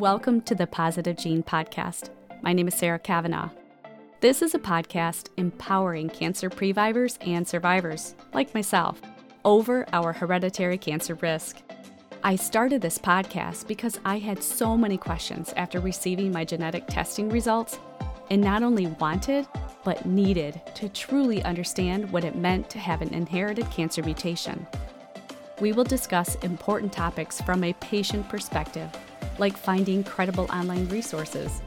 Welcome to the Positive Gene Podcast. My name is Sarah Kavanaugh. This is a podcast empowering cancer previvors and survivors, like myself, over our hereditary cancer risk. I started this podcast because I had so many questions after receiving my genetic testing results and not only wanted, but needed to truly understand what it meant to have an inherited cancer mutation. We will discuss important topics from a patient perspective, like finding credible online resources,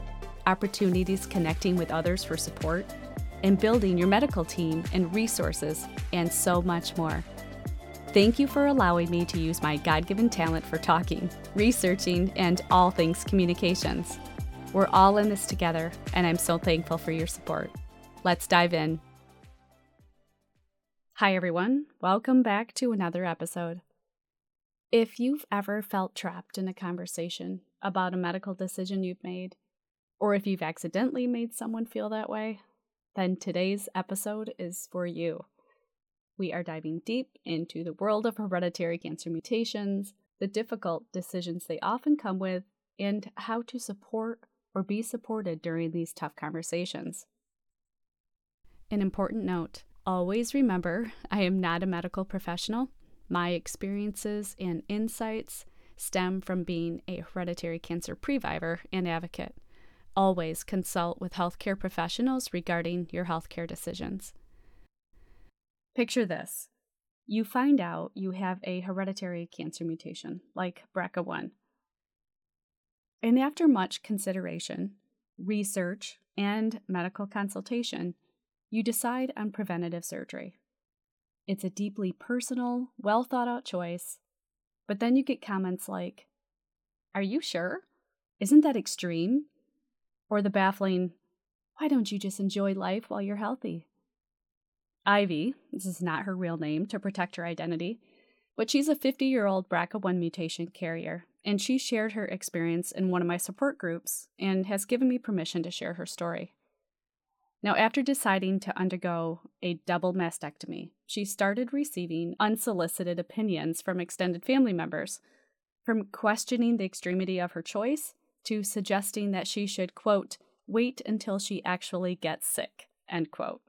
opportunities connecting with others for support, and building your medical team and resources, and so much more. Thank you for allowing me to use my God-given talent for talking, researching, and all things communications. We're all in this together, and I'm so thankful for your support. Let's dive in. Hi, everyone. Welcome back to another episode. If you've ever felt trapped in a conversation about a medical decision you've made, or if you've accidentally made someone feel that way, then today's episode is for you. We are diving deep into the world of hereditary cancer mutations, the difficult decisions they often come with, and how to support or be supported during these tough conversations. An important note, always remember, I am not a medical professional. My experiences and insights stem from being a hereditary cancer previvor and advocate. Always consult with healthcare professionals regarding your healthcare decisions. Picture this. You find out you have a hereditary cancer mutation, like BRCA1. And after much consideration, research, and medical consultation, you decide on preventative surgery. It's a deeply personal, well-thought-out choice, but then you get comments like, "Are you sure? Isn't that extreme?" Or the baffling, "Why don't you just enjoy life while you're healthy?" Ivy, this is not her real name to protect her identity, but she's a 50-year-old BRCA1 mutation carrier, and she shared her experience in one of my support groups and has given me permission to share her story. Now, after deciding to undergo a double mastectomy, she started receiving unsolicited opinions from extended family members, from questioning the extremity of her choice to suggesting that she should, quote, wait until she actually gets sick, end quote.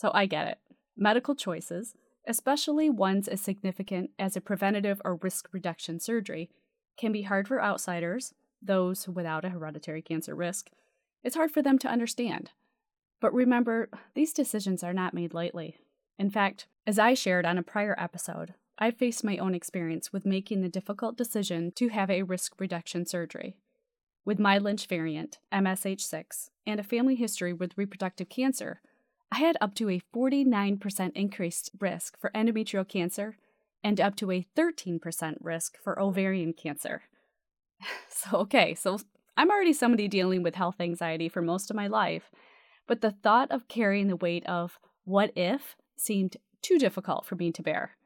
So I get it. Medical choices, especially ones as significant as a preventative or risk reduction surgery, can be hard for outsiders, those without a hereditary cancer risk. It's hard for them to understand. But remember, these decisions are not made lightly. In fact, as I shared on a prior episode, I faced my own experience with making the difficult decision to have a risk reduction surgery. With my Lynch variant, MSH6, and a family history with reproductive cancer, I had up to a 49% increased risk for endometrial cancer and up to a 13% risk for ovarian cancer. So I'm already somebody dealing with health anxiety for most of my life, but the thought of carrying the weight of what if seemed too difficult for me to bear.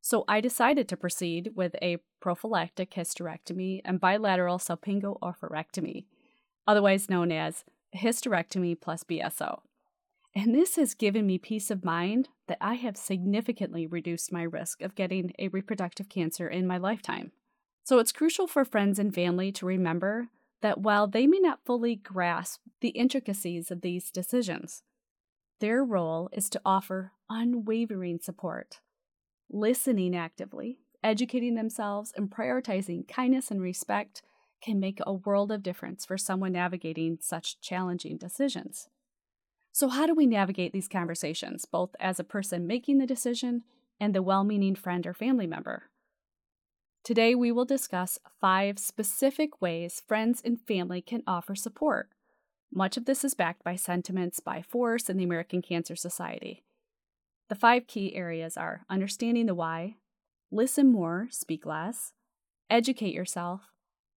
So I decided to proceed with a prophylactic hysterectomy and bilateral salpingo-oophorectomy, otherwise known as hysterectomy plus BSO. And this has given me peace of mind that I have significantly reduced my risk of getting a reproductive cancer in my lifetime. So it's crucial for friends and family to remember that while they may not fully grasp the intricacies of these decisions, their role is to offer unwavering support, listening actively, educating themselves, and prioritizing kindness and respect can make a world of difference for someone navigating such challenging decisions. So how do we navigate these conversations, both as a person making the decision and the well-meaning friend or family member? Today, we will discuss 5 specific ways friends and family can offer support. Much of this is backed by sentiments by FORCE and the American Cancer Society. The 5 key areas are understanding the why, listen more, speak less, educate yourself,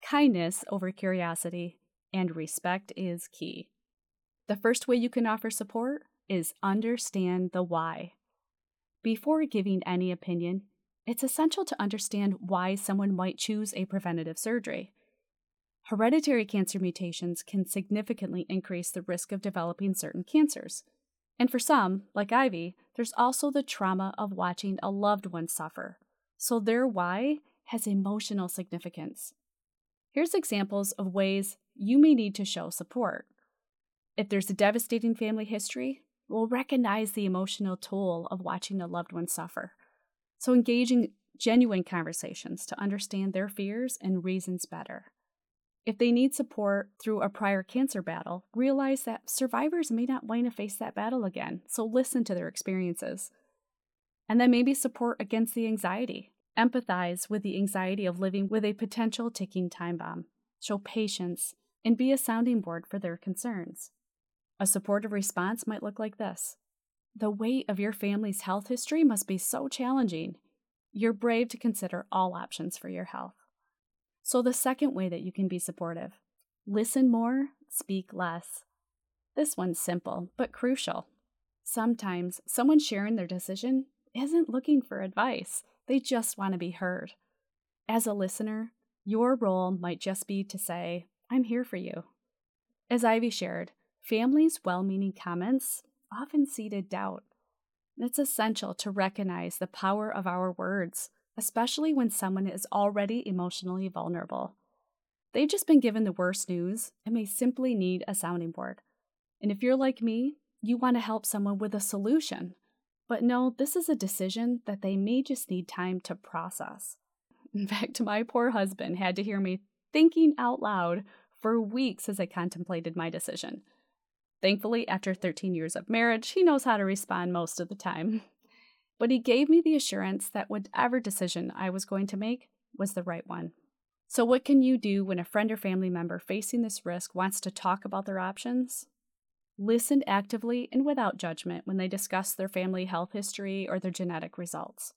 kindness over curiosity, and respect is key. The first way you can offer support is understand the why. Before giving any opinion, it's essential to understand why someone might choose a preventative surgery. Hereditary cancer mutations can significantly increase the risk of developing certain cancers. And for some, like Ivy, there's also the trauma of watching a loved one suffer. So their why has emotional significance. Here's examples of ways you may need to show support. If there's a devastating family history, we'll recognize the emotional toll of watching a loved one suffer. So engaging genuine conversations to understand their fears and reasons better. If they need support through a prior cancer battle, realize that survivors may not want to face that battle again, so listen to their experiences. And then maybe support against the anxiety. Empathize with the anxiety of living with a potential ticking time bomb. Show patience and be a sounding board for their concerns. A supportive response might look like this. The weight of your family's health history must be so challenging. You're brave to consider all options for your health. So the second way that you can be supportive, listen more, speak less. This one's simple, but crucial. Sometimes someone sharing their decision isn't looking for advice. They just want to be heard. As a listener, your role might just be to say, I'm here for you. As Ivy shared, families' well-meaning comments often seeded doubt. It's essential to recognize the power of our words, especially when someone is already emotionally vulnerable. They've just been given the worst news and may simply need a sounding board. And if you're like me, you want to help someone with a solution. But no, this is a decision that they may just need time to process. In fact, my poor husband had to hear me thinking out loud for weeks as I contemplated my decision. Thankfully, after 13 years of marriage, he knows how to respond most of the time. But he gave me the assurance that whatever decision I was going to make was the right one. So what can you do when a friend or family member facing this risk wants to talk about their options? Listen actively and without judgment when they discuss their family health history or their genetic results.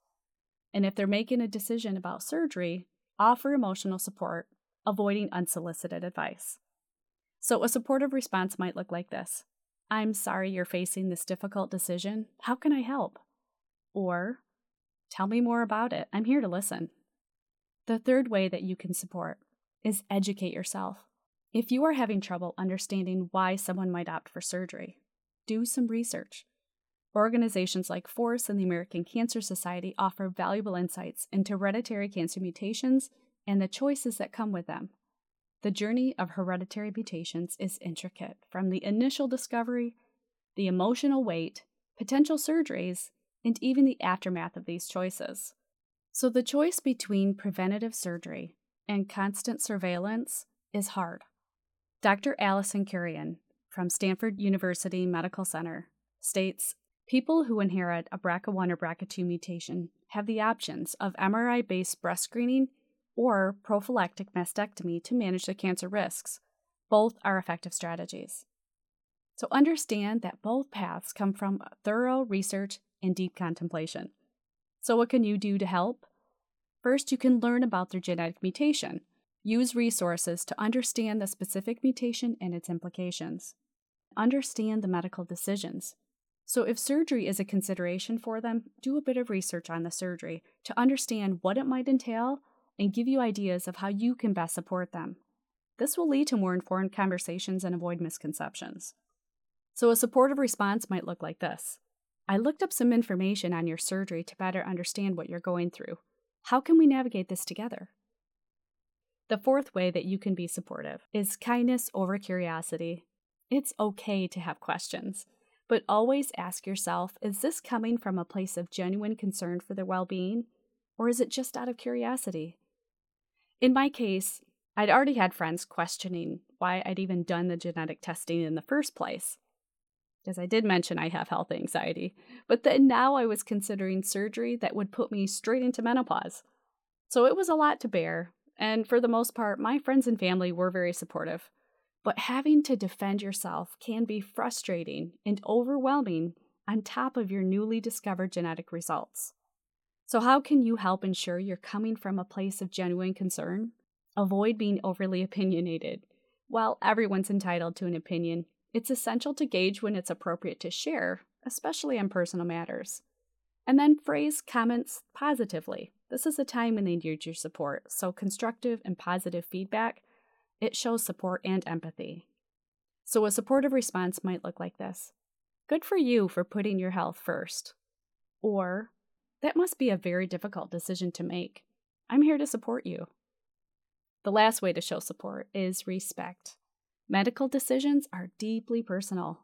And if they're making a decision about surgery, offer emotional support, avoiding unsolicited advice. So a supportive response might look like this. I'm sorry you're facing this difficult decision. How can I help? Or, tell me more about it. I'm here to listen. The third way that you can support is educate yourself. If you are having trouble understanding why someone might opt for surgery, do some research. Organizations like FORCE and the American Cancer Society offer valuable insights into hereditary cancer mutations and the choices that come with them. The journey of hereditary mutations is intricate, from the initial discovery, the emotional weight, potential surgeries, and even the aftermath of these choices. So the choice between preventative surgery and constant surveillance is hard. Dr. Allison Kurian from Stanford University Medical Center states, people who inherit a BRCA1 or BRCA2 mutation have the options of MRI-based breast screening or prophylactic mastectomy to manage the cancer risks. Both are effective strategies. So understand that both paths come from thorough research and deep contemplation. So what can you do to help? First, you can learn about their genetic mutation. Use resources to understand the specific mutation and its implications. Understand the medical decisions. So if surgery is a consideration for them, do a bit of research on the surgery to understand what it might entail and give you ideas of how you can best support them. This will lead to more informed conversations and avoid misconceptions. So a supportive response might look like this. I looked up some information on your surgery to better understand what you're going through. How can we navigate this together? The fourth way that you can be supportive is kindness over curiosity. It's okay to have questions, but always ask yourself, is this coming from a place of genuine concern for their well-being, or is it just out of curiosity? In my case, I'd already had friends questioning why I'd even done the genetic testing in the first place, as I did mention I have health anxiety, but then now I was considering surgery that would put me straight into menopause. So it was a lot to bear. And for the most part, my friends and family were very supportive. But having to defend yourself can be frustrating and overwhelming on top of your newly discovered genetic results. So how can you help ensure you're coming from a place of genuine concern? Avoid being overly opinionated. While everyone's entitled to an opinion, it's essential to gauge when it's appropriate to share, especially on personal matters. And then phrase comments positively. This is a time when they need your support, so constructive and positive feedback, it shows support and empathy. So a supportive response might look like this. Good for you for putting your health first. Or, that must be a very difficult decision to make. I'm here to support you. The last way to show support is respect. Medical decisions are deeply personal.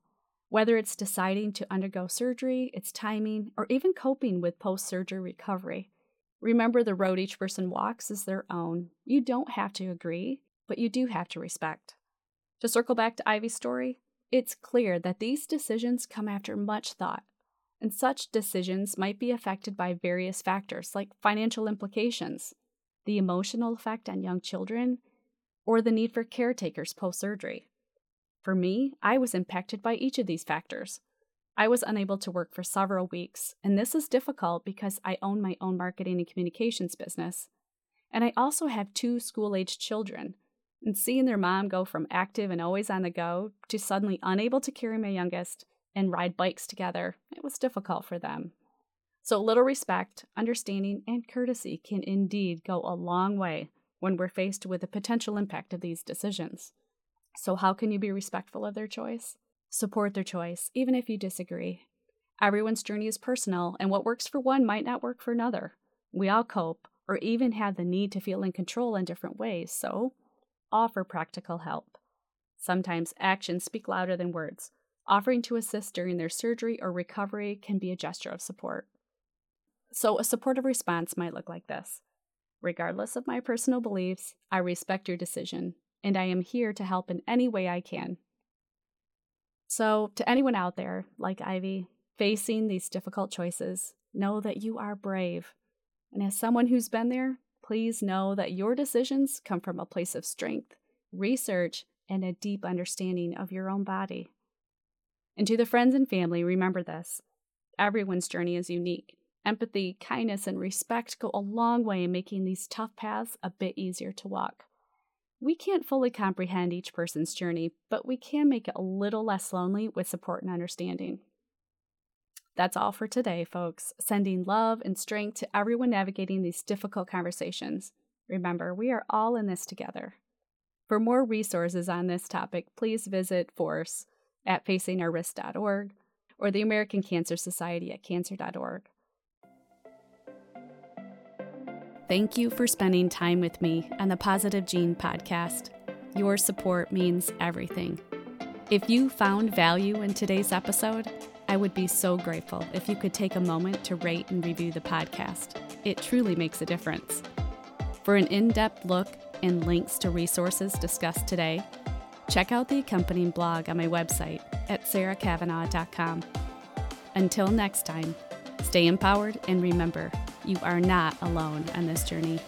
Whether it's deciding to undergo surgery, its timing, or even coping with post-surgery recovery. Remember, the road each person walks is their own. You don't have to agree, but you do have to respect. To circle back to Ivy's story, it's clear that these decisions come after much thought, and such decisions might be affected by various factors like financial implications, the emotional effect on young children, or the need for caretakers post-surgery. For me, I was impacted by each of these factors. I was unable to work for several weeks, and this is difficult because I own my own marketing and communications business, and I also have 2 school-aged children. And seeing their mom go from active and always on the go to suddenly unable to carry my youngest and ride bikes together, it was difficult for them. So a little respect, understanding, and courtesy can indeed go a long way when we're faced with the potential impact of these decisions. So how can you be respectful of their choice? Support their choice, even if you disagree. Everyone's journey is personal, and what works for one might not work for another. We all cope, or even have the need to feel in control in different ways, so offer practical help. Sometimes actions speak louder than words. Offering to assist during their surgery or recovery can be a gesture of support. So a supportive response might look like this. Regardless of my personal beliefs, I respect your decision, and I am here to help in any way I can. So to anyone out there, like Ivy, facing these difficult choices, know that you are brave. And as someone who's been there, please know that your decisions come from a place of strength, research, and a deep understanding of your own body. And to the friends and family, remember this. Everyone's journey is unique. Empathy, kindness, and respect go a long way in making these tough paths a bit easier to walk. We can't fully comprehend each person's journey, but we can make it a little less lonely with support and understanding. That's all for today, folks. Sending love and strength to everyone navigating these difficult conversations. Remember, we are all in this together. For more resources on this topic, please visit FORCE at facingourrisk.org or the American Cancer Society at cancer.org. Thank you for spending time with me on the Positive Gene Podcast. Your support means everything. If you found value in today's episode, I would be so grateful if you could take a moment to rate and review the podcast. It truly makes a difference. For an in-depth look and links to resources discussed today, check out the accompanying blog on my website at sarahkavanaugh.com. Until next time, stay empowered and remember, you are not alone on this journey.